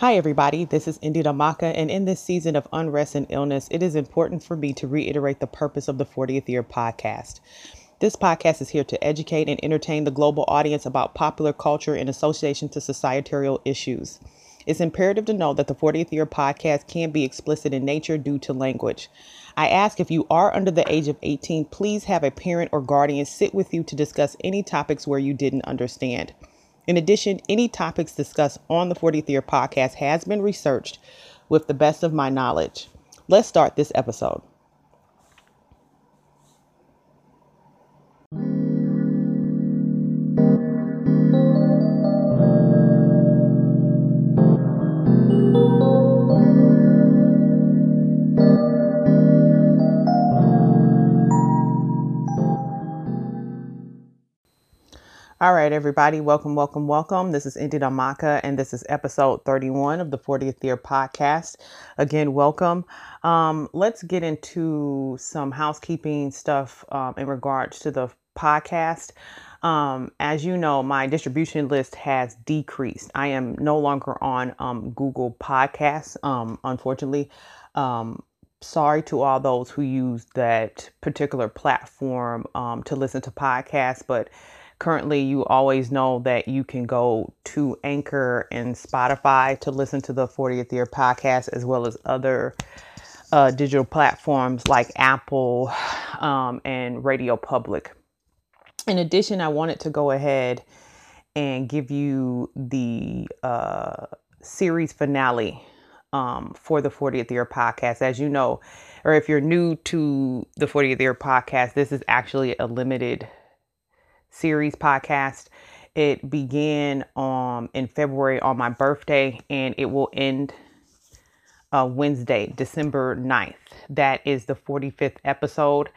Hi everybody, this is Indi Damaka, and in this season of unrest and illness, it is important for me to reiterate the purpose of the 40th Year Podcast. This podcast is here to educate and entertain the global audience about popular culture in association to societal issues. It's imperative to know that the 40th Year Podcast can be explicit in nature due to language. I ask if you are under the age of 18, please have a parent or guardian sit with you to discuss any topics where you didn't understand. In addition, any topics discussed on the 40th Year Podcast has been researched with the best of my knowledge. Let's start this episode. All right, everybody. Welcome, welcome, welcome. This is Indita Maka, and this is episode 31 of the 40th Year Podcast. Again, welcome. Let's get into some housekeeping stuff in regards to the podcast. As you know, my distribution list has decreased. I am no longer on Google Podcasts, unfortunately. Sorry to all those who use that particular platform to listen to podcasts, but currently, you always know that you can go to Anchor and Spotify to listen to the 40th Year Podcast, as well as other digital platforms like Apple and Radio Public. In addition, I wanted to go ahead and give you the series finale for the 40th Year Podcast. As you know, or if you're new to the 40th Year Podcast, this is actually a limited series podcast. It began in February on my birthday, and it will end Wednesday, December 9th. That is the 45th episode.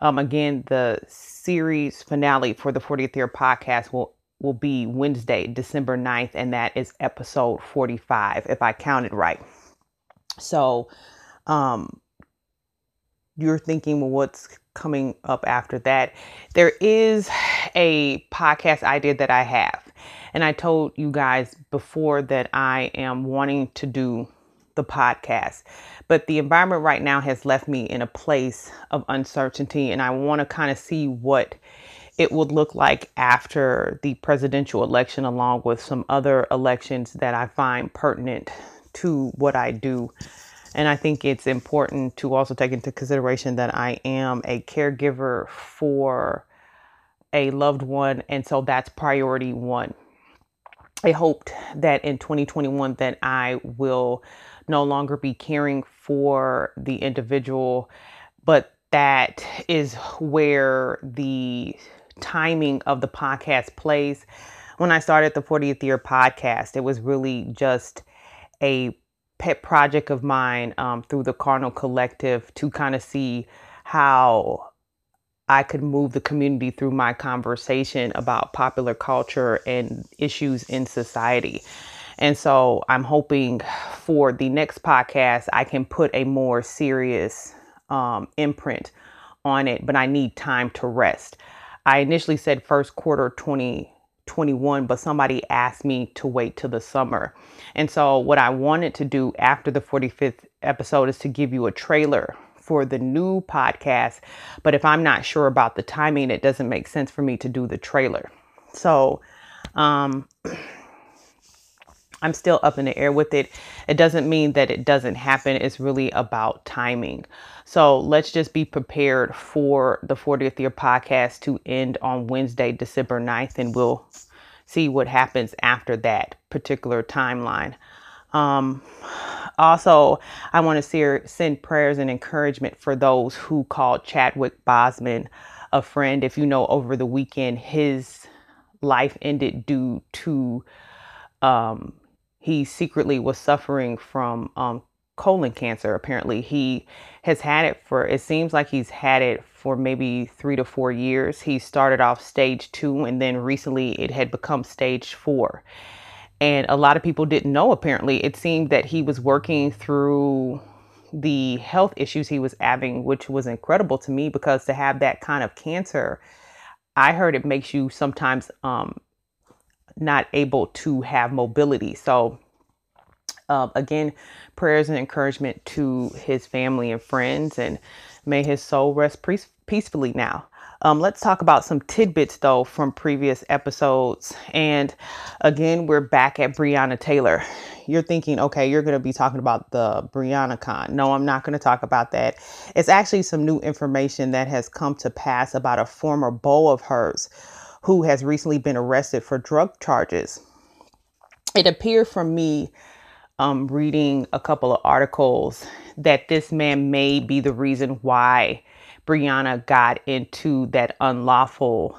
Again, the series finale for the 40th Year Podcast will be Wednesday, December 9th, and that is episode 45, if I counted right. So you're thinking, well, what's coming up after that? There is a podcast idea that I have, and I told you guys before that I am wanting to do the podcast, but the environment right now has left me in a place of uncertainty, and I want to kind of see what it would look like after the presidential election, along with some other elections that I find pertinent to what I do. And I think it's important to also take into consideration that I am a caregiver for a loved one. And so that's priority one. I hoped that in 2021 that I will no longer be caring for the individual, but that is where the timing of the podcast plays. When I started the 40th Year Podcast, it was really just a pet project of mine through the Carnal Collective to kind of see how I could move the community through my conversation about popular culture and issues in society. And so I'm hoping for the next podcast, I can put a more serious imprint on it, but I need time to rest. I initially said first quarter 2021, but somebody asked me to wait till the summer. And so what I wanted to do after the 45th episode is to give you a trailer for the new podcast. But if I'm not sure about the timing, it doesn't make sense for me to do the trailer. So I'm still up in the air with it. It doesn't mean that it doesn't happen. It's really about timing. So let's just be prepared for the 40th Year Podcast to end on Wednesday, December 9th, and we'll see what happens after that particular timeline. Also, I want to send prayers and encouragement for those who called Chadwick Boseman a friend. If you know, over the weekend, his life ended due to he secretly was suffering from colon cancer. Apparently he has had it for, it seems like he's had it for maybe 3 to 4 years. He started off stage 2, and then recently it had become stage 4. And a lot of people didn't know, apparently. It seemed that he was working through the health issues he was having, which was incredible to me, because to have that kind of cancer, I heard it makes you sometimes not able to have mobility. So Again, prayers and encouragement to his family and friends, and may his soul rest peacefully now. Let's talk about some tidbits, though, from previous episodes. And again, we're back at Breonna Taylor. You're thinking, okay, you're going to be talking about the Breonna con. No, I'm not going to talk about that. It's actually some new information that has come to pass about a former beau of hers who has recently been arrested for drug charges. It appeared from me reading a couple of articles that this man may be the reason why Breonna got into that unlawful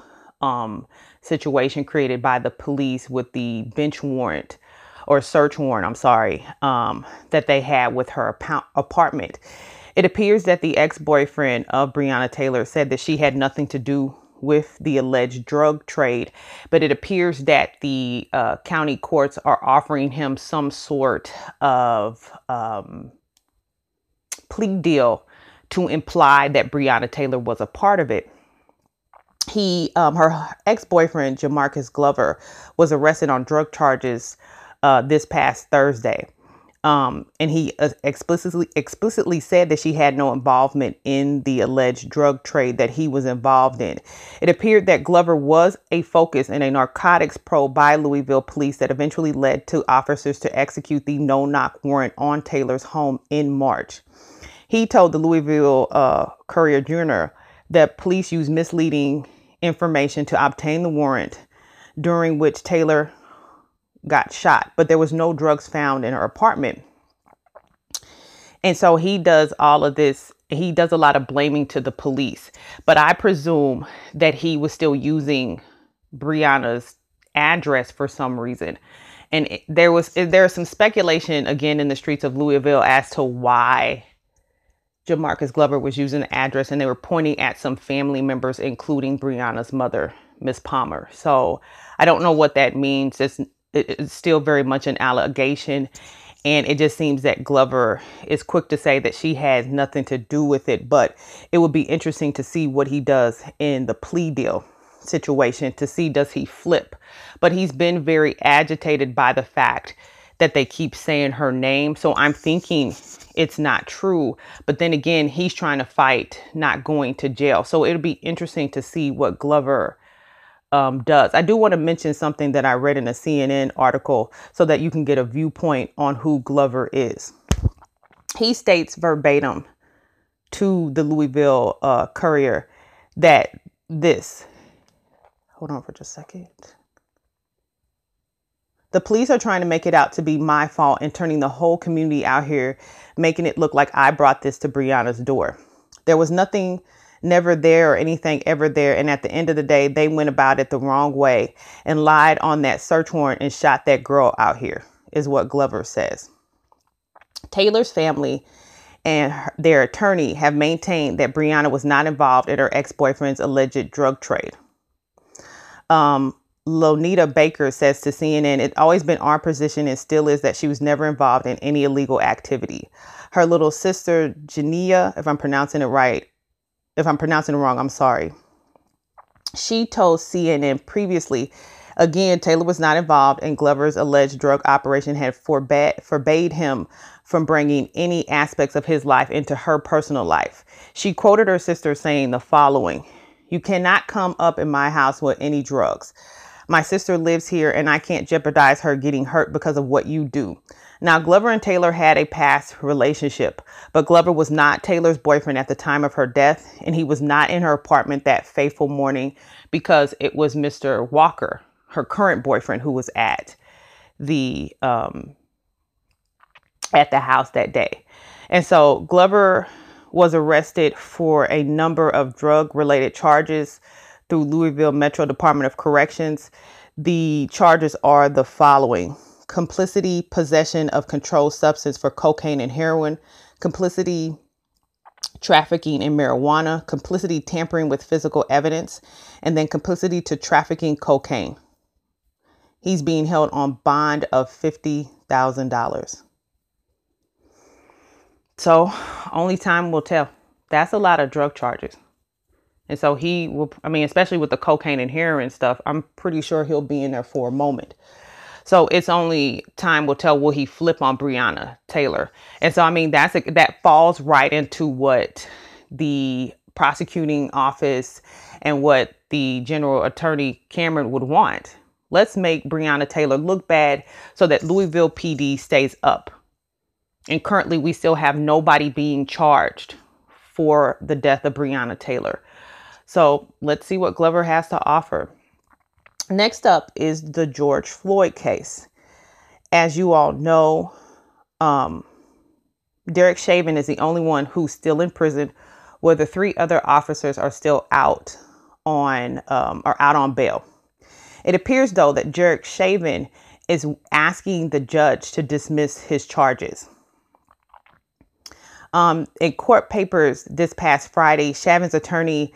situation created by the police with the bench warrant or search warrant, that they had with her apartment. It appears that the ex-boyfriend of Breonna Taylor said that she had nothing to do with the alleged drug trade, but it appears that the county courts are offering him some sort of plea deal to imply that Breonna Taylor was a part of it. Her ex-boyfriend, Jamarcus Glover, was arrested on drug charges this past Thursday. And he explicitly said that she had no involvement in the alleged drug trade that he was involved in. It appeared that Glover was a focus in a narcotics probe by Louisville police that eventually led to officers to execute the no-knock warrant on Taylor's home in March. He told the Louisville Courier-Journal that police used misleading information to obtain the warrant, during which Taylor got shot, but there was no drugs found in her apartment. And so he does all of this. He does a lot of blaming to the police, but I presume that he was still using Breonna's address for some reason. And there was some speculation again in the streets of Louisville as to why Jamarcus Glover was using the address, and they were pointing at some family members, including Breonna's mother, Miss Palmer. So I don't know what that means. It's still very much an allegation. And it just seems that Glover is quick to say that she has nothing to do with it, but it would be interesting to see what he does in the plea deal situation, to see, does he flip? But he's been very agitated by the fact that they keep saying her name. So I'm thinking it's not true. But then again, he's trying to fight not going to jail. So it'll be interesting to see what Glover does. I do want to mention something that I read in a CNN article so that you can get a viewpoint on who Glover is. He states verbatim to the Louisville Courier that this, hold on for just a second. The police are trying to make it out to be my fault and turning the whole community out here, making it look like I brought this to Breonna's door. There was nothing never there or anything ever there. And at the end of the day, they went about it the wrong way and lied on that search warrant and shot that girl out here, is what Glover says. Taylor's family and their attorney have maintained that Breonna was not involved in her ex-boyfriend's alleged drug trade. Lonita Baker says to CNN, it's always been our position and still is that she was never involved in any illegal activity. Her little sister, Jania, if I'm pronouncing it wrong, I'm sorry. She told CNN previously, again, Taylor was not involved and Glover's alleged drug operation had forbade him from bringing any aspects of his life into her personal life. She quoted her sister saying the following, "You cannot come up in my house with any drugs. My sister lives here and I can't jeopardize her getting hurt because of what you do." Now, Glover and Taylor had a past relationship, but Glover was not Taylor's boyfriend at the time of her death. And he was not in her apartment that fateful morning because it was Mr. Walker, her current boyfriend, who was at the house that day. And so Glover was arrested for a number of drug related charges through Louisville Metro Department of Corrections. The charges are the following: complicity, possession of controlled substance for cocaine and heroin, complicity, trafficking in marijuana, complicity, tampering with physical evidence, and then complicity to trafficking cocaine. He's being held on bond of $50,000. So only time will tell. That's a lot of drug charges. And so he will, especially with the cocaine and heroin stuff, I'm pretty sure he'll be in there for a moment. So it's only time will tell, will he flip on Breonna Taylor? And so, I mean, that falls right into what the prosecuting office and what the general attorney Cameron would want. Let's make Breonna Taylor look bad so that Louisville PD stays up. And currently we still have nobody being charged for the death of Breonna Taylor. So let's see what Glover has to offer. Next up is the George Floyd case. As you all know, Derek Chauvin is the only one who's still in prison, where the three other officers are still out on bail. It appears, though, that Derek Chauvin is asking the judge to dismiss his charges. In court papers this past Friday, Chauvin's attorney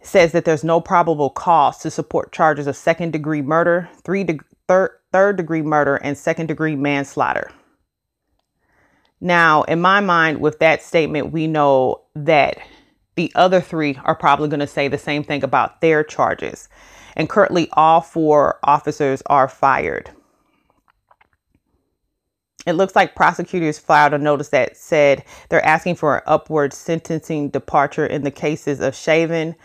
says that there's no probable cause to support charges of second-degree murder, third-degree murder, and second-degree manslaughter. Now, in my mind, with that statement, we know that the other three are probably going to say the same thing about their charges. And currently, all four officers are fired. It looks like prosecutors filed a notice that said they're asking for an upward sentencing departure in the cases of Chauvin,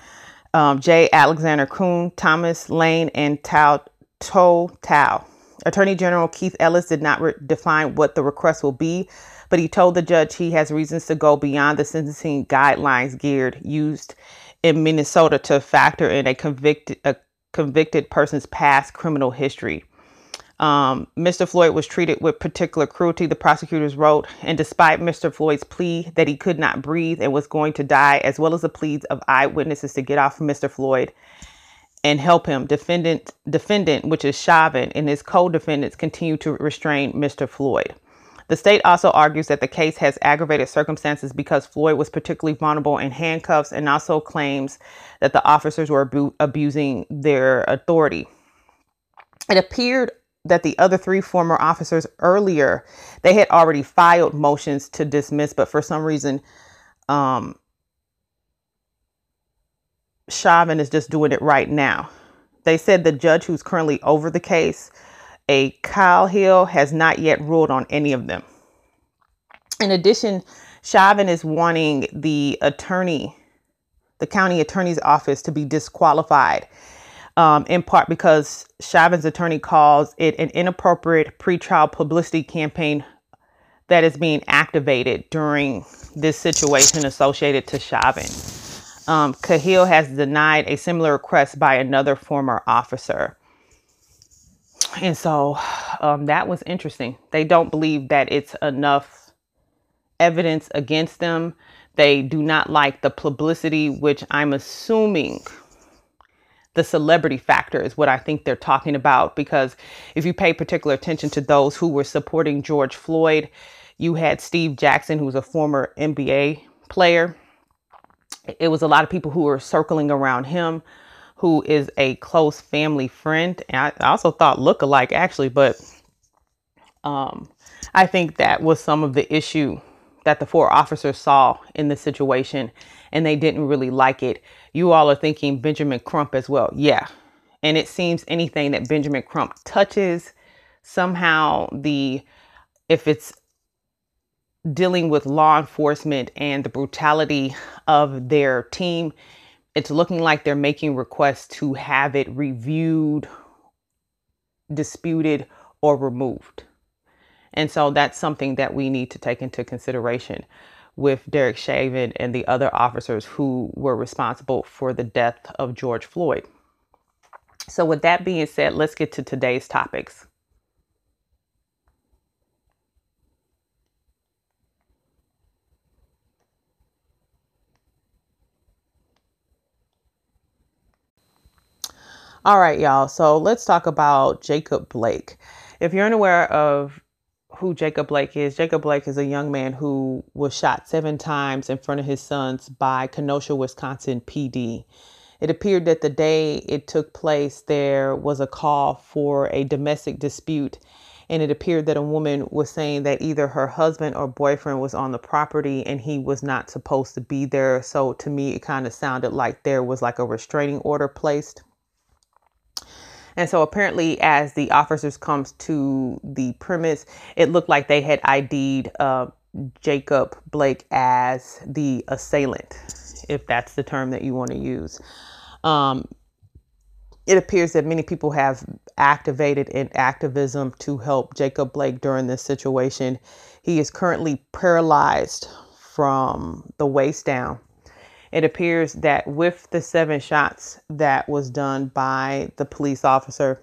J. Alexander Kuhn, Thomas Lane, and Tau Tau. Attorney General Keith Ellis did not define what the request will be, but he told the judge he has reasons to go beyond the sentencing guidelines used in Minnesota to factor in a convicted person's past criminal history. Mr. Floyd was treated with particular cruelty, the prosecutors wrote, and despite Mr. Floyd's plea that he could not breathe and was going to die, as well as the pleas of eyewitnesses to get off Mr. Floyd and help him, defendant, which is Chauvin, and his co-defendants continue to restrain Mr. Floyd. The state also argues that the case has aggravated circumstances because Floyd was particularly vulnerable in handcuffs, and also claims that the officers were abusing their authority. It appeared that the other three former officers earlier, they had already filed motions to dismiss, but for some reason, Chauvin is just doing it right now. They said the judge who's currently over the case, a Kyle Hill, has not yet ruled on any of them. In addition, Chauvin is wanting the county attorney's office to be disqualified, in part because Chauvin's attorney calls it an inappropriate pretrial publicity campaign that is being activated during this situation associated to Chauvin. Cahill has denied a similar request by another former officer. And so that was interesting. They don't believe that it's enough evidence against them. They do not like the publicity, which I'm assuming the celebrity factor is what I think they're talking about. Because if you pay particular attention to those who were supporting George Floyd, you had Steve Jackson, who was a former NBA player. It was a lot of people who were circling around him, who is a close family friend. And I also thought look-alike, actually, but I think that was some of the issue that the four officers saw in the situation, and they didn't really like it. You all are thinking Benjamin Crump as well. Yeah. And it seems anything that Benjamin Crump touches, somehow if it's dealing with law enforcement and the brutality of their team, it's looking like they're making requests to have it reviewed, disputed, or removed. And so that's something that we need to take into consideration with Derek Chauvin and the other officers who were responsible for the death of George Floyd. So with that being said, let's get to today's topics. All right, y'all. So let's talk about Jacob Blake. If you're unaware of who Jacob Blake is a young man who was shot 7 times in front of his sons by Kenosha, Wisconsin PD. It appeared that the day it took place, there was a call for a domestic dispute. And it appeared that a woman was saying that either her husband or boyfriend was on the property and he was not supposed to be there. So to me, it kind of sounded like there was like a restraining order placed. And so apparently as the officers comes to the premise, it looked like they had ID'd Jacob Blake as the assailant, if that's the term that you want to use. It appears that many people have activated in activism to help Jacob Blake during this situation. He is currently paralyzed from the waist down. It appears that with the 7 shots that was done by the police officer,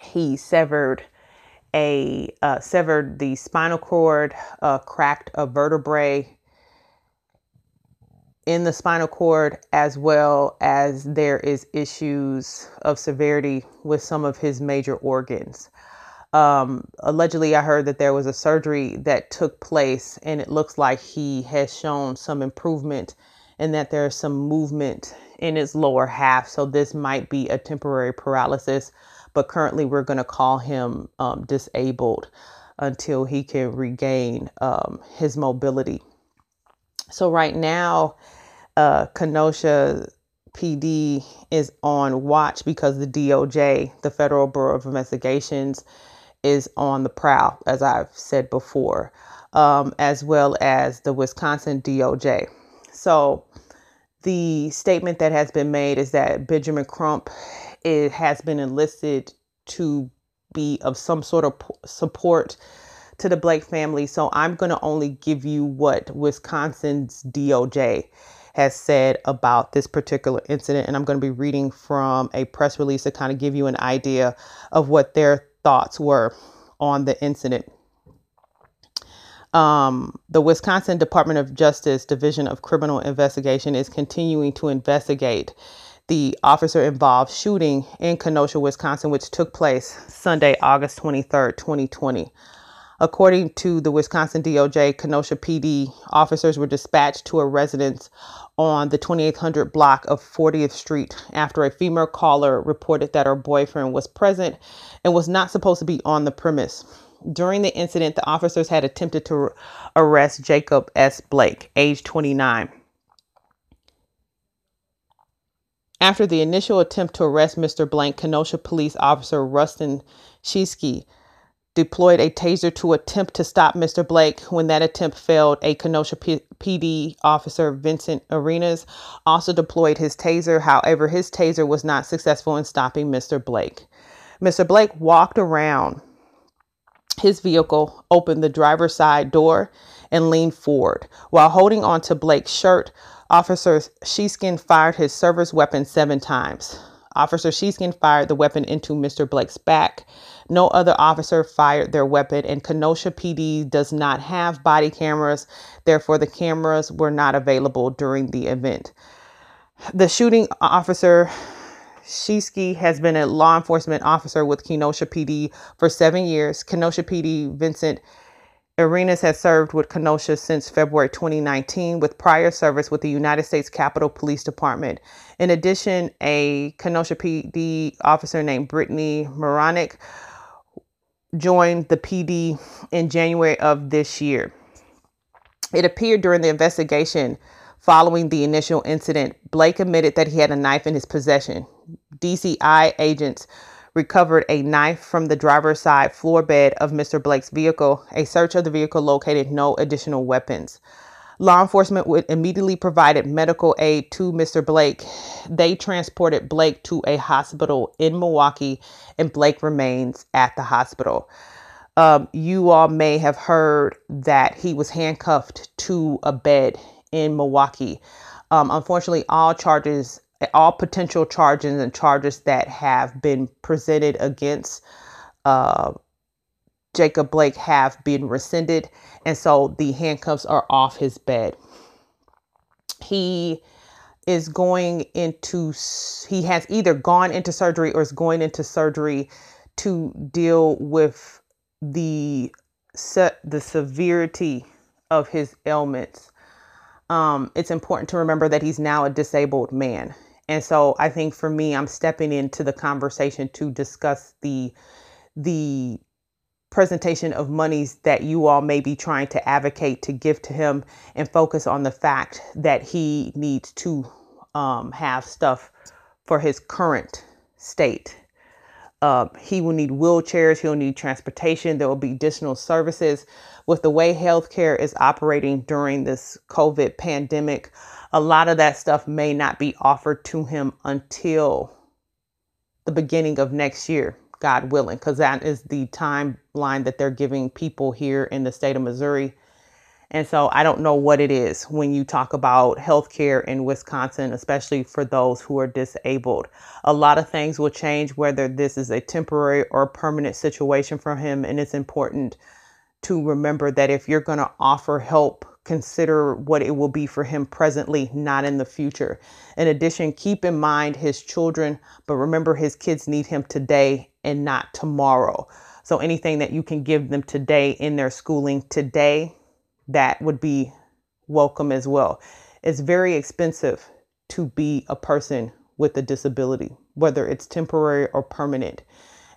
he severed the spinal cord, cracked a vertebrae in the spinal cord, as well as there is issues of severity with some of his major organs. Allegedly, I heard that there was a surgery that took place, and it looks like he has shown some improvement and that there's some movement in his lower half. So this might be a temporary paralysis, but currently we're going to call him disabled until he can regain his mobility. So right now, Kenosha PD is on watch because the DOJ, the Federal Bureau of Investigations, is on the prowl, as I've said before, as well as the Wisconsin DOJ. So the statement that has been made is that Benjamin Crump has been enlisted to be of some sort of support to the Blake family. So I'm going to only give you what Wisconsin's DOJ has said about this particular incident. And I'm going to be reading from a press release to kind of give you an idea of what their thoughts were on the incident. The Wisconsin Department of Justice Division of Criminal Investigation is continuing to investigate the officer involved shooting in Kenosha, Wisconsin, which took place Sunday, August 23rd, 2020. According to the Wisconsin DOJ, Kenosha PD officers were dispatched to a residence on the 2800 block of 40th Street after a female caller reported that her boyfriend was present and was not supposed to be on the premise. During the incident, the officers had attempted to arrest Jacob S. Blake, age 29. After the initial attempt to arrest Mr. Blake, Kenosha police officer Rusten Sheskey deployed a taser to attempt to stop Mr. Blake. When that attempt failed, a Kenosha PD officer, Vincent Arenas, also deployed his taser. However, his taser was not successful in stopping Mr. Blake. Mr. Blake walked around his vehicle, opened the driver's side door, and leaned forward. While holding onto Blake's shirt, Officer Sheskey fired his service weapon 7 times. Officer Sheskey fired the weapon into Mr. Blake's back. No other officer fired their weapon, and Kenosha PD does not have body cameras. Therefore, the cameras were not available during the event. The shooting officer Sheskey has been a law enforcement officer with Kenosha PD for 7 years. Kenosha PD Vincent Arenas has served with Kenosha since February 2019 with prior service with the United States Capitol Police Department. In addition, a Kenosha PD officer named Brittany Moranic joined the PD in January of this year. It appeared during the investigation following the initial incident, Blake admitted that he had a knife in his possession. DCI agents recovered a knife from the driver's side floor bed of Mr. Blake's vehicle. A search of the vehicle located no additional weapons. Law enforcement immediately provided medical aid to Mr. Blake. They transported Blake to a hospital in Milwaukee, and Blake remains at the hospital. You all may have heard that he was handcuffed to a bed in Milwaukee. Unfortunately, all potential charges that have been presented against Jacob Blake have been rescinded. And so the handcuffs are off his bed. He is going into, he has either gone into surgery or is going into surgery to deal with the severity of his ailments. It's important to remember that he's now a disabled man. And so I think for me, I'm stepping into the conversation to discuss the presentation of monies that you all may be trying to advocate to give to him, and focus on the fact that he needs to have stuff for his current state. He will need wheelchairs. He'll need transportation. There will be additional services. With the way healthcare is operating during this COVID pandemic, a lot of that stuff may not be offered to him until the beginning of next year, God willing, because that is the timeline that they're giving people here in the state of Missouri. And so I don't know what it is when you talk about healthcare in Wisconsin, especially for those who are disabled. A lot of things will change, whether this is a temporary or permanent situation for him. And it's important to remember that if you're going to offer help, consider what it will be for him presently, not in the future. In addition, keep in mind his children, but remember his kids need him today and not tomorrow. So anything that you can give them today in their schooling today, that would be welcome as well. It's very expensive to be a person with a disability, whether it's temporary or permanent.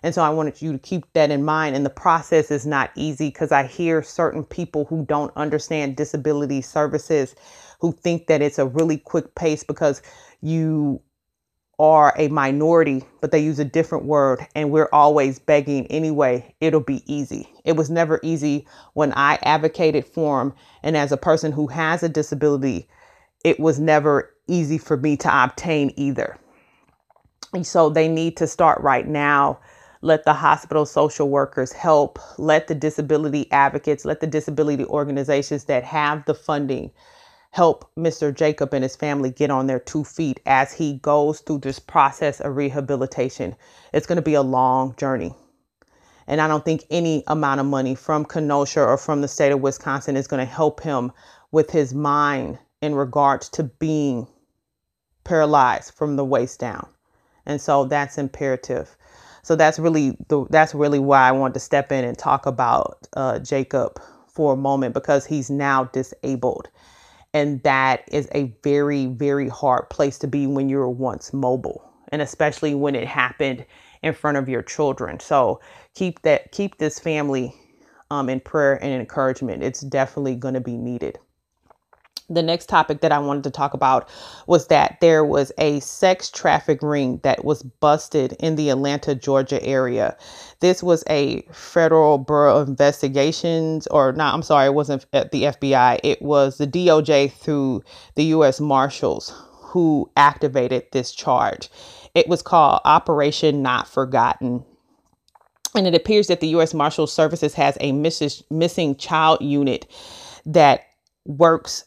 And so I wanted you to keep that in mind. And the process is not easy, because I hear certain people who don't understand disability services who think that it's a really quick pace because you are a minority, but they use a different word, and we're always begging anyway, it'll be easy. It was never easy when I advocated for him. And as a person who has a disability, it was never easy for me to obtain either. And so they need to start right now. Let the hospital social workers help. Let the disability advocates, let the disability organizations that have the funding help Mr. Jacob and his family get on their 2 feet as he goes through this process of rehabilitation. It's going to be a long journey. And I don't think any amount of money from Kenosha or from the state of Wisconsin is going to help him with his mind in regards to being paralyzed from the waist down. And so that's imperative. So that's really why I wanted to step in and talk about Jacob for a moment, because he's now disabled. And that is a very, very hard place to be when you were once mobile, and especially when it happened in front of your children. So keep this family in prayer and encouragement. It's definitely going to be needed. The next topic that I wanted to talk about was that there was a sex trafficking ring that was busted in the Atlanta, Georgia area. This was a federal bureau of investigations, it wasn't at the FBI. It was the DOJ through the U.S. Marshals who activated this charge. It was called Operation Not Forgotten. And it appears that the U.S. Marshals Services has a missing child unit that works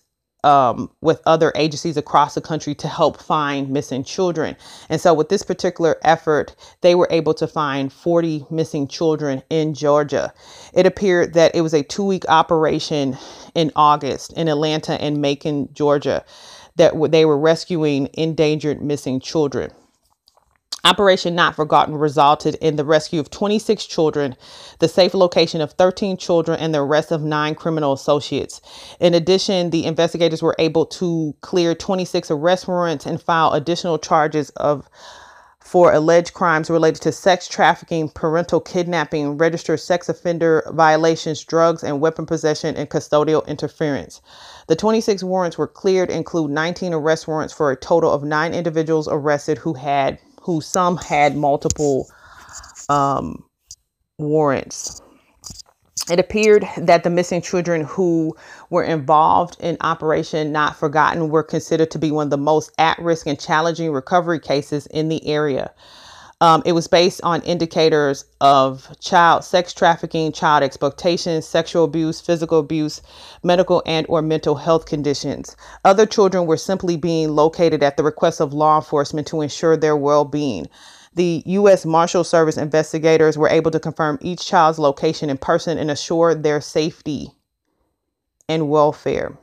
with other agencies across the country to help find missing children. And so with this particular effort, they were able to find 40 missing children in Georgia. It appeared that it was a 2-week operation in August in Atlanta and Macon, Georgia, that they were rescuing endangered missing children. Operation Not Forgotten resulted in the rescue of 26 children, the safe location of 13 children, and the arrest of 9 criminal associates. In addition, the investigators were able to clear 26 arrest warrants and file additional charges for alleged crimes related to sex trafficking, parental kidnapping, registered sex offender violations, drugs and weapon possession, and custodial interference. The 26 warrants were cleared include 19 arrest warrants for a total of 9 individuals arrested who some had multiple warrants. It appeared that the missing children who were involved in Operation Not Forgotten were considered to be one of the most at-risk and challenging recovery cases in the area. It was based on indicators of child sex trafficking, child exploitation, sexual abuse, physical abuse, medical and or mental health conditions. Other children were simply being located at the request of law enforcement to ensure their well-being. The U.S. Marshal Service investigators were able to confirm each child's location in person and assure their safety and welfare.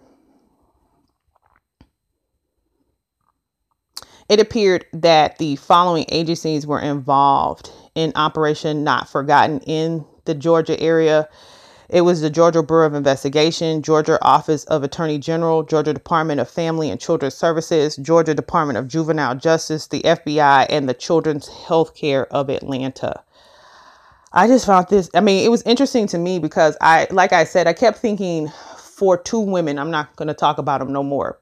It appeared that the following agencies were involved in Operation Not Forgotten in the Georgia area. It was the Georgia Bureau of Investigation, Georgia Office of Attorney General, Georgia Department of Family and Children's Services, Georgia Department of Juvenile Justice, the FBI, and the Children's Health Care of Atlanta. I just found this, it was interesting to me because I kept thinking for 2 women, I'm not going to talk about them no more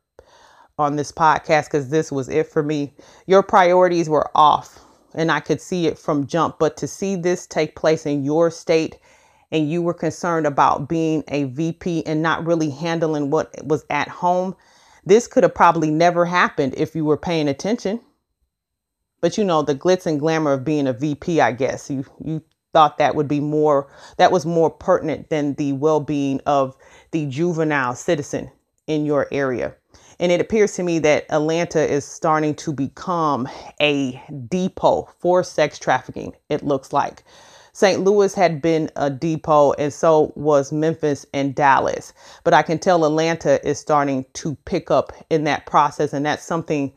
on this podcast because this was it for me. Your priorities were off and I could see it from jump. But to see this take place in your state, and you were concerned about being a VP and not really handling what was at home, this could have probably never happened if you were paying attention. But, you know, the glitz and glamour of being a VP, I guess you thought that would be more, that was more pertinent than the well-being of the juvenile citizen in your area. And it appears to me that Atlanta is starting to become a depot for sex trafficking. It looks like St. Louis had been a depot, and so was Memphis and Dallas. But I can tell Atlanta is starting to pick up in that process. And that's something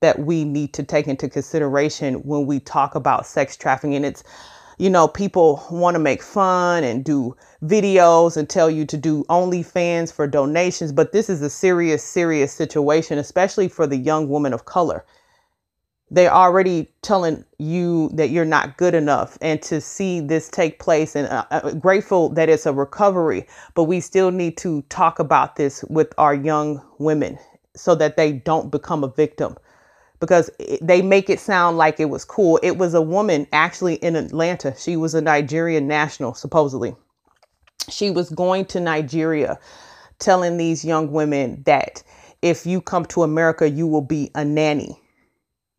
that we need to take into consideration when we talk about sex trafficking. And it's, you know, people want to make fun and do videos and tell you to do OnlyFans for donations. But this is a serious, serious situation, especially for the young woman of color. They're already telling you that you're not good enough. And to see this take place, and grateful that it's a recovery, but we still need to talk about this with our young women so that they don't become a victim. Because they make it sound like it was cool. It was a woman actually in Atlanta. She was a Nigerian national, supposedly. She was going to Nigeria telling these young women that if you come to America, you will be a nanny.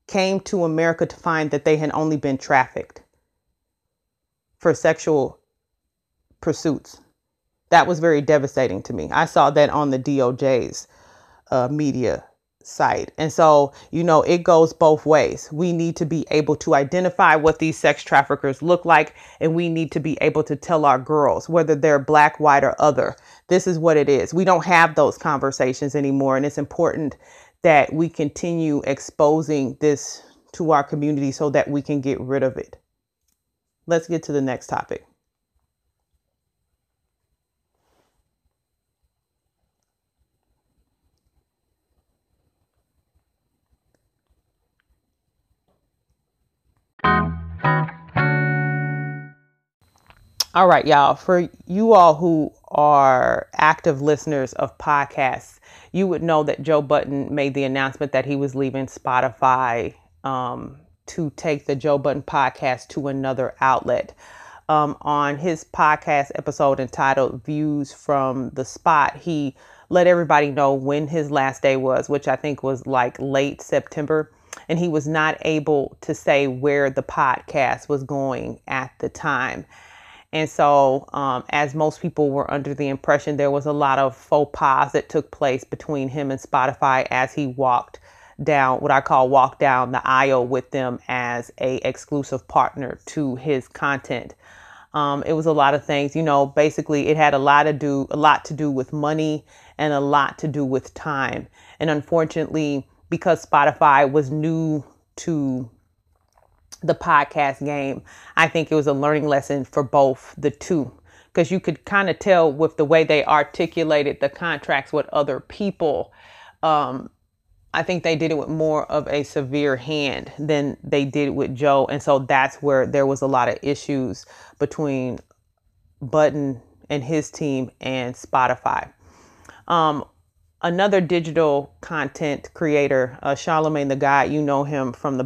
Came to America to find that they had only been trafficked for sexual pursuits. That was very devastating to me. I saw that on the DOJ's media site. And so, you know, it goes both ways. We need to be able to identify what these sex traffickers look like, and we need to be able to tell our girls, whether they're black, white, or other, this is what it is. We don't have those conversations anymore. And it's important that we continue exposing this to our community so that we can get rid of it. Let's get to the next topic. All right, y'all, for you all who are active listeners of podcasts, you would know that Joe Budden made the announcement that he was leaving Spotify to take the Joe Budden podcast to another outlet. On his podcast episode entitled Views from the Spot, he let everybody know when his last day was, which I think was like late September. And he was not able to say where the podcast was going at the time. And so as most people were under the impression, there was a lot of faux pas that took place between him and Spotify as he walked down what I call walk down the aisle with them as a exclusive partner to his content. It was a lot of things, you know, basically it had a lot to do with money and a lot to do with time. And unfortunately, because Spotify was new to the podcast game, I think it was a learning lesson for both the two, because you could kind of tell with the way they articulated the contracts with other people. I think they did it with more of a severe hand than they did with Joe. And so that's where there was a lot of issues between Budden and his team and Spotify. Another digital content creator, Charlemagne the guy, you know him from the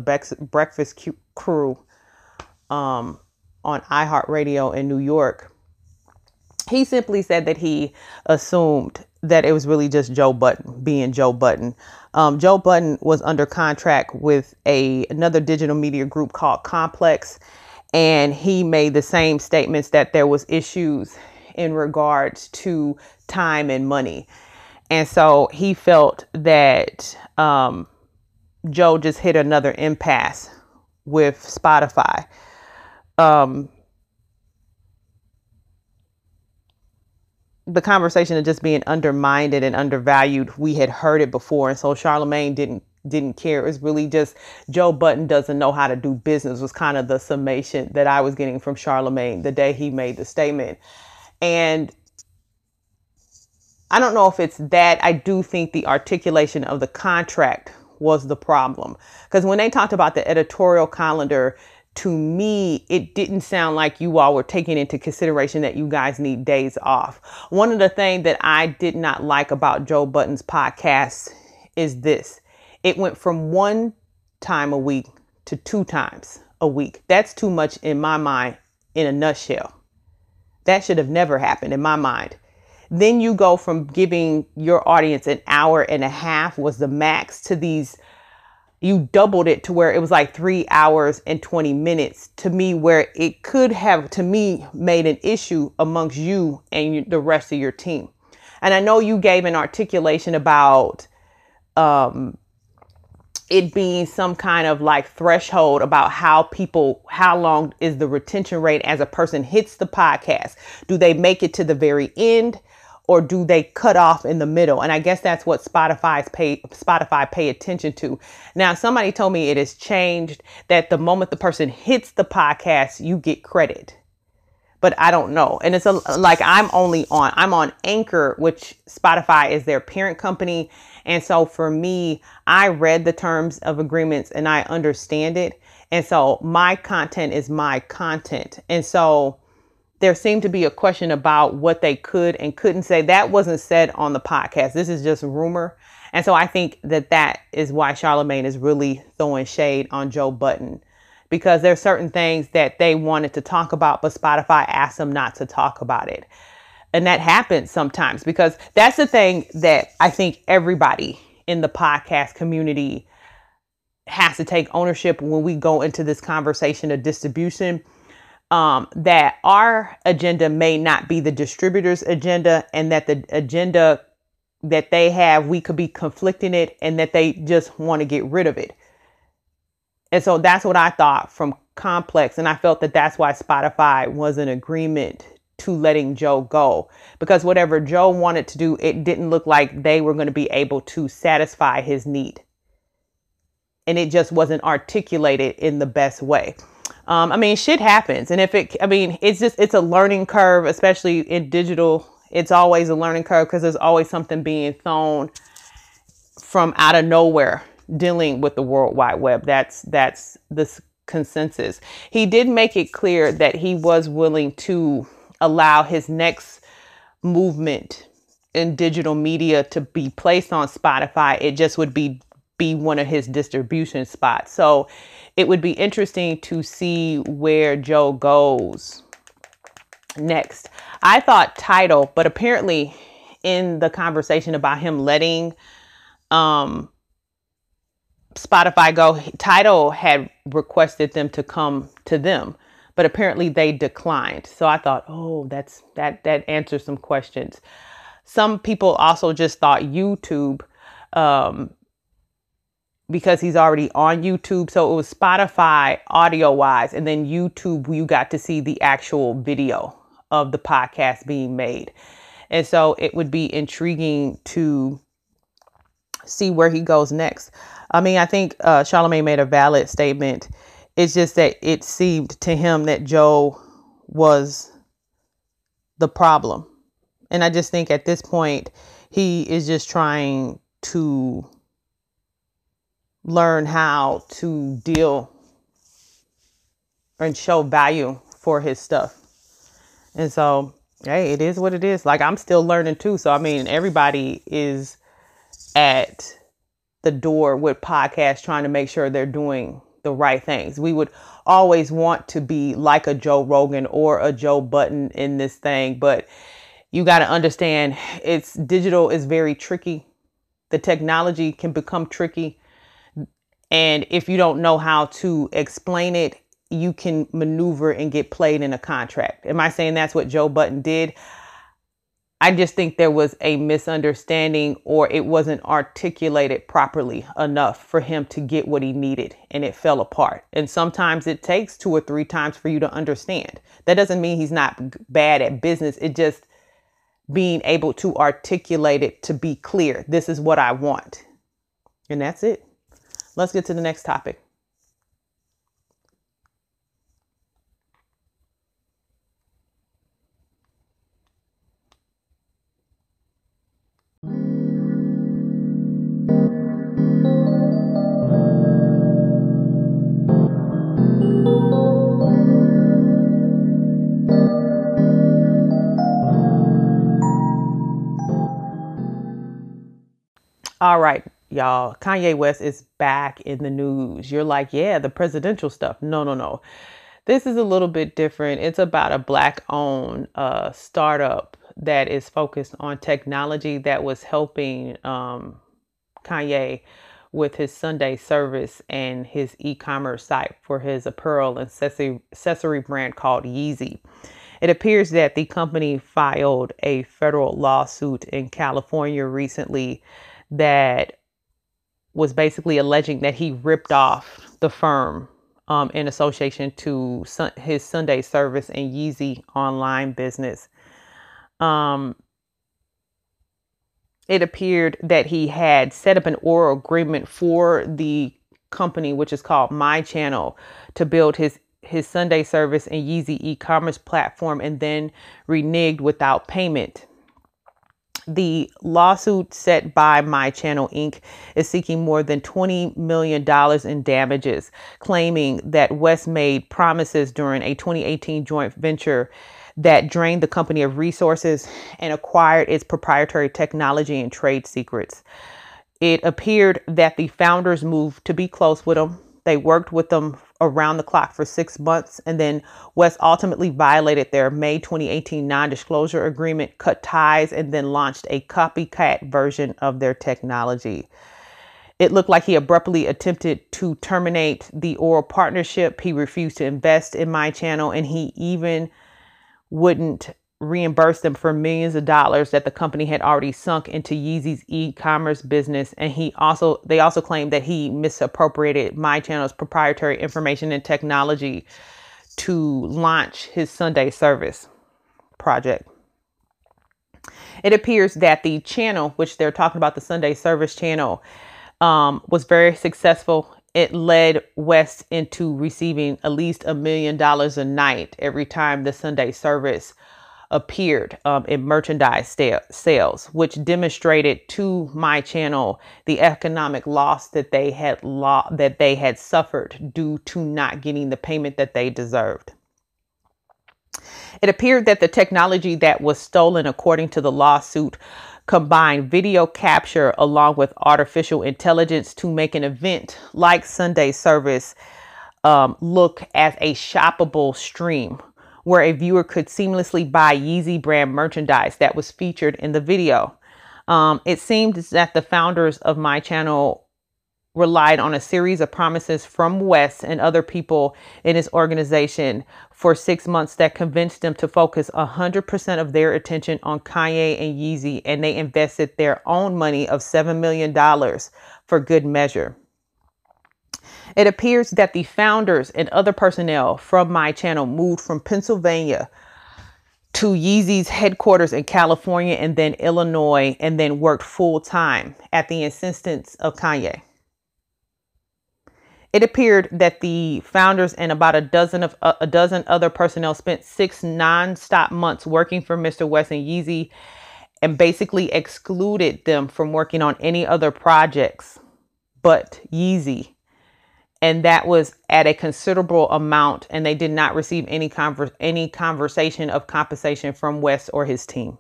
Breakfast Q Crew on iHeartRadio in New York. He simply said that he assumed that it was really just Joe Budden being Joe Budden. Joe Budden was under contract with another digital media group called Complex, and he made the same statements that there was issues in regards to time and money. And so he felt that Joe just hit another impasse with Spotify. The conversation of just being undermined and undervalued, we had heard it before. And so Charlemagne didn't care. It was really just Joe Budden doesn't know how to do business was kind of the summation that I was getting from Charlemagne the day he made the statement. And I don't know if it's that. I do think the articulation of the contract was the problem, because when they talked about the editorial calendar, to me, it didn't sound like you all were taking into consideration that you guys need days off. One of the things that I did not like about Joe Budden's podcast is this. It went from one time a week to two times a week. That's too much in my mind, in a nutshell. That should have never happened in my mind. Then you go from giving your audience an hour and a half was the max to these, you doubled it to where it was like 3 hours and 20 minutes to me, where it could have, to me, made an issue amongst you and the rest of your team. And I know you gave an articulation about it being some kind of like threshold about how people, how long is the retention rate as a person hits the podcast? Do they make it to the very end, or do they cut off in the middle? And I guess that's what Spotify pay attention to. Now, somebody told me it has changed, that the moment the person hits the podcast, you get credit. But I don't know. And it's a, like, I'm on Anchor, which Spotify is their parent company. And so for me, I read the terms of agreements and I understand it. And so my content is my content. And so there seemed to be a question about what they could and couldn't say. That wasn't said on the podcast. This is just rumor. And so I think that that is why Charlemagne is really throwing shade on Joe Budden, because there's certain things that they wanted to talk about, but Spotify asked them not to talk about it. And that happens sometimes, because that's the thing that I think everybody in the podcast community has to take ownership when we go into this conversation of distribution, that our agenda may not be the distributor's agenda, and that the agenda that they have, we could be conflicting it, and that they just want to get rid of it. And so that's what I thought from Complex. And I felt that that's why Spotify was in agreement to letting Joe go, because whatever Joe wanted to do, it didn't look like they were going to be able to satisfy his need. And it just wasn't articulated in the best way. I mean, shit happens. And if it, I mean, it's just, it's a learning curve, especially in digital. It's always a learning curve, because there's always something being thrown from out of nowhere dealing with the World Wide Web. That's the consensus. He did make it clear that he was willing to allow his next movement in digital media to be placed on Spotify. It just would be one of his distribution spots. So it would be interesting to see where Joe goes next. I thought Tidal, but apparently in the conversation about him letting Spotify go, Tidal had requested them to come to them, but apparently they declined. So I thought, oh, that answers some questions. Some people also just thought YouTube, because he's already on YouTube. So it was Spotify audio wise, and then YouTube, you got to see the actual video of the podcast being made. And so it would be intriguing to see where he goes next. I mean, I think Charlemagne made a valid statement. It's just that it seemed to him that Joe was the problem. And I just think at this point, he is just trying to learn how to deal and show value for his stuff. And so, hey, it is what it is. Like, I'm still learning too. So, I mean, everybody is at the door with podcasts trying to make sure they're doing the right things. We would always want to be like a Joe Rogan or a Joe Budden in this thing, but you got to understand, it's digital is very tricky. The technology can become tricky. And if you don't know how to explain it, you can maneuver and get played in a contract. Am I saying that's what Joe Budden did? I just think there was a misunderstanding, or it wasn't articulated properly enough for him to get what he needed, and it fell apart. And sometimes it takes 2 or 3 times for you to understand. That doesn't mean he's not bad at business. It just being able to articulate it, to be clear. This is what I want. And that's it. Let's get to the next topic. All right. y'all. Kanye West is back in the news. You're like, yeah, the presidential stuff. No. This is a little bit different. It's about a Black-owned startup that is focused on technology that was helping Kanye with his Sunday service and his e-commerce site for his apparel and accessory brand called Yeezy. It appears that the company filed a federal lawsuit in California recently that was basically alleging that he ripped off the firm in association to his Sunday service and Yeezy online business. It appeared that he had set up an oral agreement for the company, which is called My Channel, to build his Sunday service and Yeezy e-commerce platform, and then reneged without payment. The lawsuit set by My Channel Inc. is seeking more than $20 million in damages, claiming that West made promises during a 2018 joint venture that drained the company of resources and acquired its proprietary technology and trade secrets. It appeared that the founders moved to be close with him. They worked with them around the clock for 6 months, and then West ultimately violated their May 2018 non-disclosure agreement, cut ties, and then launched a copycat version of their technology. It looked like he abruptly attempted to terminate the oral partnership. He refused to invest in My Channel, and he even wouldn't reimburse them for millions of dollars that the company had already sunk into Yeezy's e-commerce business. And they also claimed that he misappropriated My Channel's proprietary information and technology to launch his Sunday service project. It appears that the channel, which they're talking about, the Sunday service channel, was very successful. It led West into receiving at least $1 million a night every time the Sunday service appeared in merchandise sales, which demonstrated to My Channel the economic loss that they had suffered due to not getting the payment that they deserved. It appeared that the technology that was stolen, according to the lawsuit, combined video capture along with artificial intelligence to make an event like Sunday service look as a shoppable stream, where a viewer could seamlessly buy Yeezy brand merchandise that was featured in the video. It seems that the founders of My Channel relied on a series of promises from West and other people in his organization for 6 months that convinced them to focus 100% of their attention on Kanye and Yeezy, and they invested their own money of $7 million for good measure. It appears that the founders and other personnel from My Channel moved from Pennsylvania to Yeezy's headquarters in California and then Illinois, and then worked full time at the insistence of Kanye. It appeared that the founders and about a dozen other personnel spent 6 non-stop months working for Mr. West and Yeezy, and basically excluded them from working on any other projects but Yeezy. And that was at a considerable amount, and they did not receive any conversation of compensation from West or his team.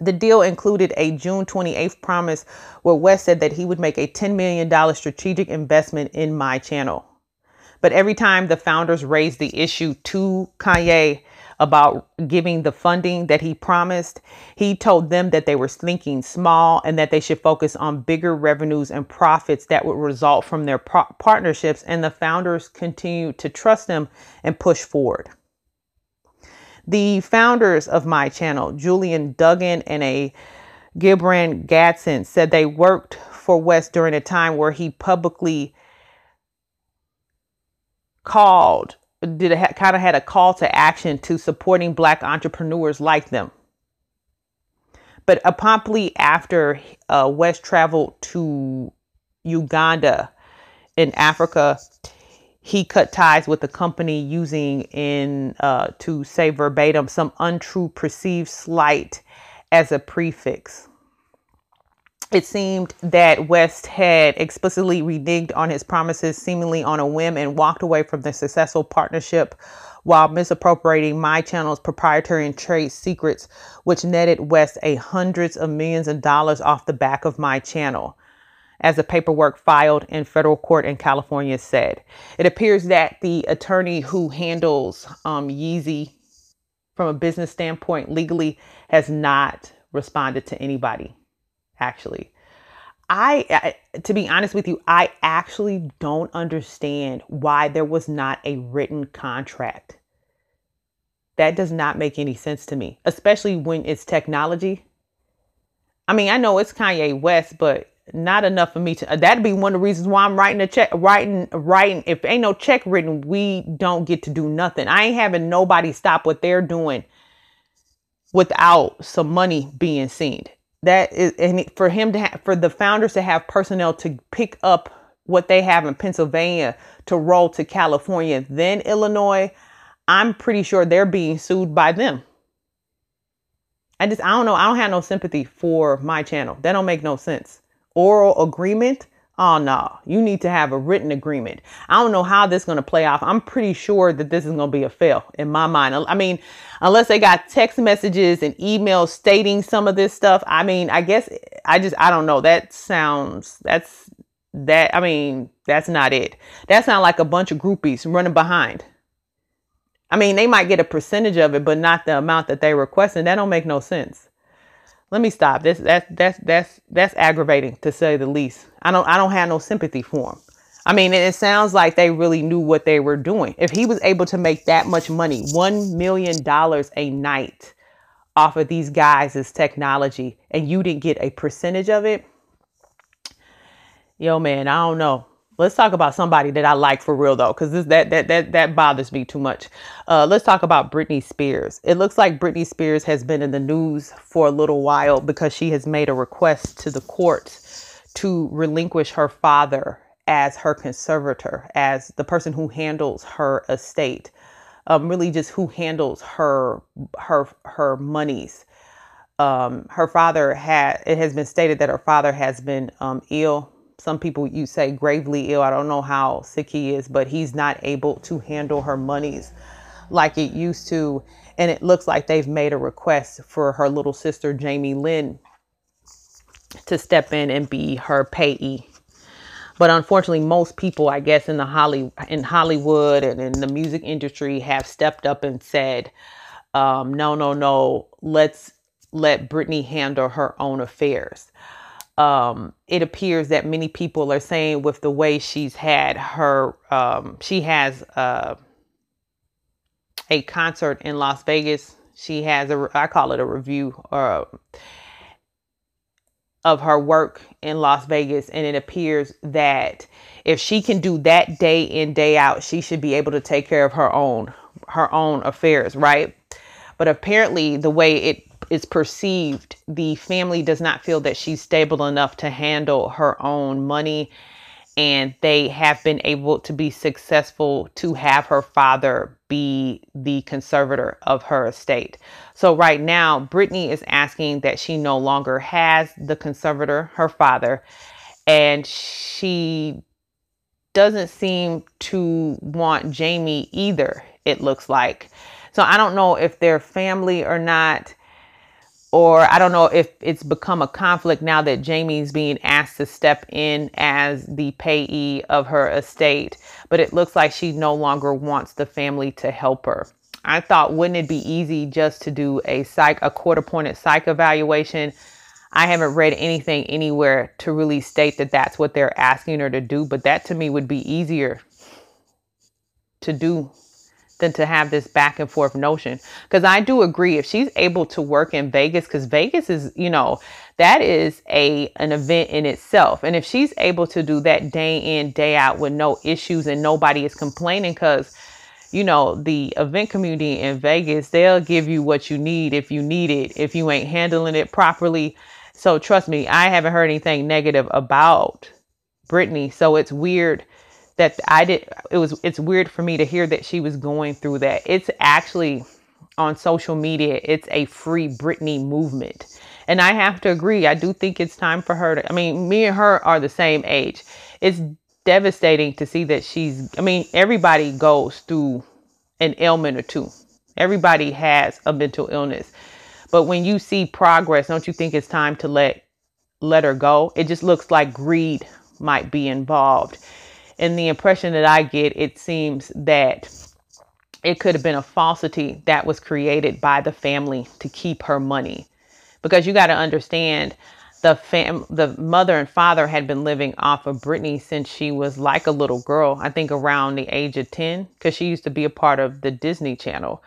The deal included a June 28th promise where West said that he would make a $10 million strategic investment in My Channel. But every time the founders raised the issue to Kanye about giving the funding that he promised, he told them that they were thinking small and that they should focus on bigger revenues and profits that would result from their partnerships. And the founders continued to trust him and push forward. The founders of My Channel, Julian Duggan and Gibran Gadsden, said they worked for West during a time where he publicly had a call to action to supporting Black entrepreneurs like them. But promptly after West traveled to Uganda in Africa, he cut ties with the company, using to say verbatim, some untrue perceived slight as a prefix. It seemed that West had explicitly reneged on his promises, seemingly on a whim, and walked away from the successful partnership while misappropriating My Channel's proprietary and trade secrets, which netted West hundreds of millions of dollars off the back of My Channel, as the paperwork filed in federal court in California said. It appears that the attorney who handles Yeezy from a business standpoint legally has not responded to anybody, actually. I, to be honest with you, I actually don't understand why there was not a written contract. That does not make any sense to me, especially when it's technology. I mean, I know it's Kanye West, but not enough for me to, that'd be one of the reasons why I'm writing a check, writing. If ain't no check written, we don't get to do nothing. I ain't having nobody stop what they're doing without some money being seen. That is, and for him to have, for the founders to have personnel to pick up what they have in Pennsylvania to roll to California, then Illinois, I'm pretty sure they're being sued by them. I don't know. I don't have no sympathy for My Channel. That don't make no sense. Oral agreement. Oh no, you need to have a written agreement. I don't know how this is going to play off. I'm pretty sure that this is going to be a fail in my mind. I mean, unless they got text messages and emails stating some of this stuff. I mean, I guess I don't know. That's not it. That sounds like a bunch of groupies running behind. I mean, they might get a percentage of it, but not the amount that they requested. That don't make no sense. Let me stop. That's aggravating, to say the least. I don't have no sympathy for him. I mean, it sounds like they really knew what they were doing. If he was able to make that much money, $1 million a night off of these guys' technology, and you didn't get a percentage of it. Yo, man, I don't know. Let's talk about somebody that I like for real, though, because that bothers me too much. Let's talk about Britney Spears. It looks like Britney Spears has been in the news for a little while because she has made a request to the courts to relinquish her father as her conservator, as the person who handles her estate, really just who handles her monies. It has been stated that her father has been ill. Some people you say gravely ill. I don't know how sick he is, but he's not able to handle her monies like it used to. And it looks like they've made a request for her little sister, Jamie Lynn, to step in and be her payee. But unfortunately, most people, I guess, in Hollywood and in the music industry have stepped up and said, no, let's let Britney handle her own affairs. It appears that many people are saying with the way she's had her, she has a concert in Las Vegas. She has I call it a review of her work in Las Vegas. And it appears that if she can do that day in, day out, she should be able to take care of her own affairs. Right. But apparently the way it is perceived, the family does not feel that she's stable enough to handle her own money, and they have been able to be successful to have her father be the conservator of her estate. So right now, Britney is asking that she no longer has the conservator, her father, and she doesn't seem to want Jamie either, it looks like. So I don't know if they're family or not. Or I don't know if it's become a conflict now that Jamie's being asked to step in as the payee of her estate. But it looks like she no longer wants the family to help her. I thought, wouldn't it be easy just to do a court-appointed psych evaluation? I haven't read anything anywhere to really state that that's what they're asking her to do. But that to me would be easier to do than to have this back and forth notion. Because I do agree, if she's able to work in Vegas, because Vegas is, that is an event in itself. And if she's able to do that day in, day out with no issues and nobody is complaining, because, the event community in Vegas, they'll give you what you need if you need it, if you ain't handling it properly. So trust me, I haven't heard anything negative about Britney. So it's weird it's weird for me to hear that she was going through that. It's actually on social media. It's a free Britney movement. And I have to agree. I do think it's time for her to, me and her are the same age. It's devastating to see that everybody goes through an ailment or two. Everybody has a mental illness. But when you see progress, don't you think it's time to let her go? It just looks like greed might be involved. And the impression that I get, it seems that it could have been a falsity that was created by the family to keep her money. Because you got to understand, the mother and father had been living off of Britney since she was like a little girl, I think around the age of 10, because she used to be a part of the Disney Channel.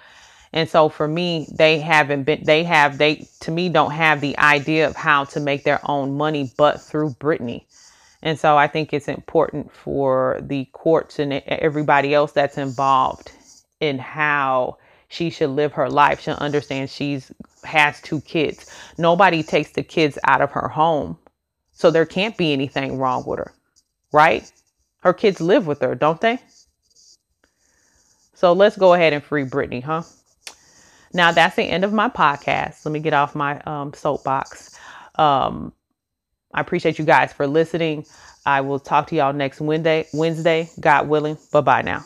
And so for me, they don't have the idea of how to make their own money, but through Britney. And so I think it's important for the courts and everybody else that's involved in how she should live her life. She'll understand has two kids. Nobody takes the kids out of her home. So there can't be anything wrong with her, right? Her kids live with her, don't they? So let's go ahead and free Britney, huh? Now that's the end of my podcast. Let me get off my soapbox. I appreciate you guys for listening. I will talk to y'all next Wednesday. God willing. Bye-bye now.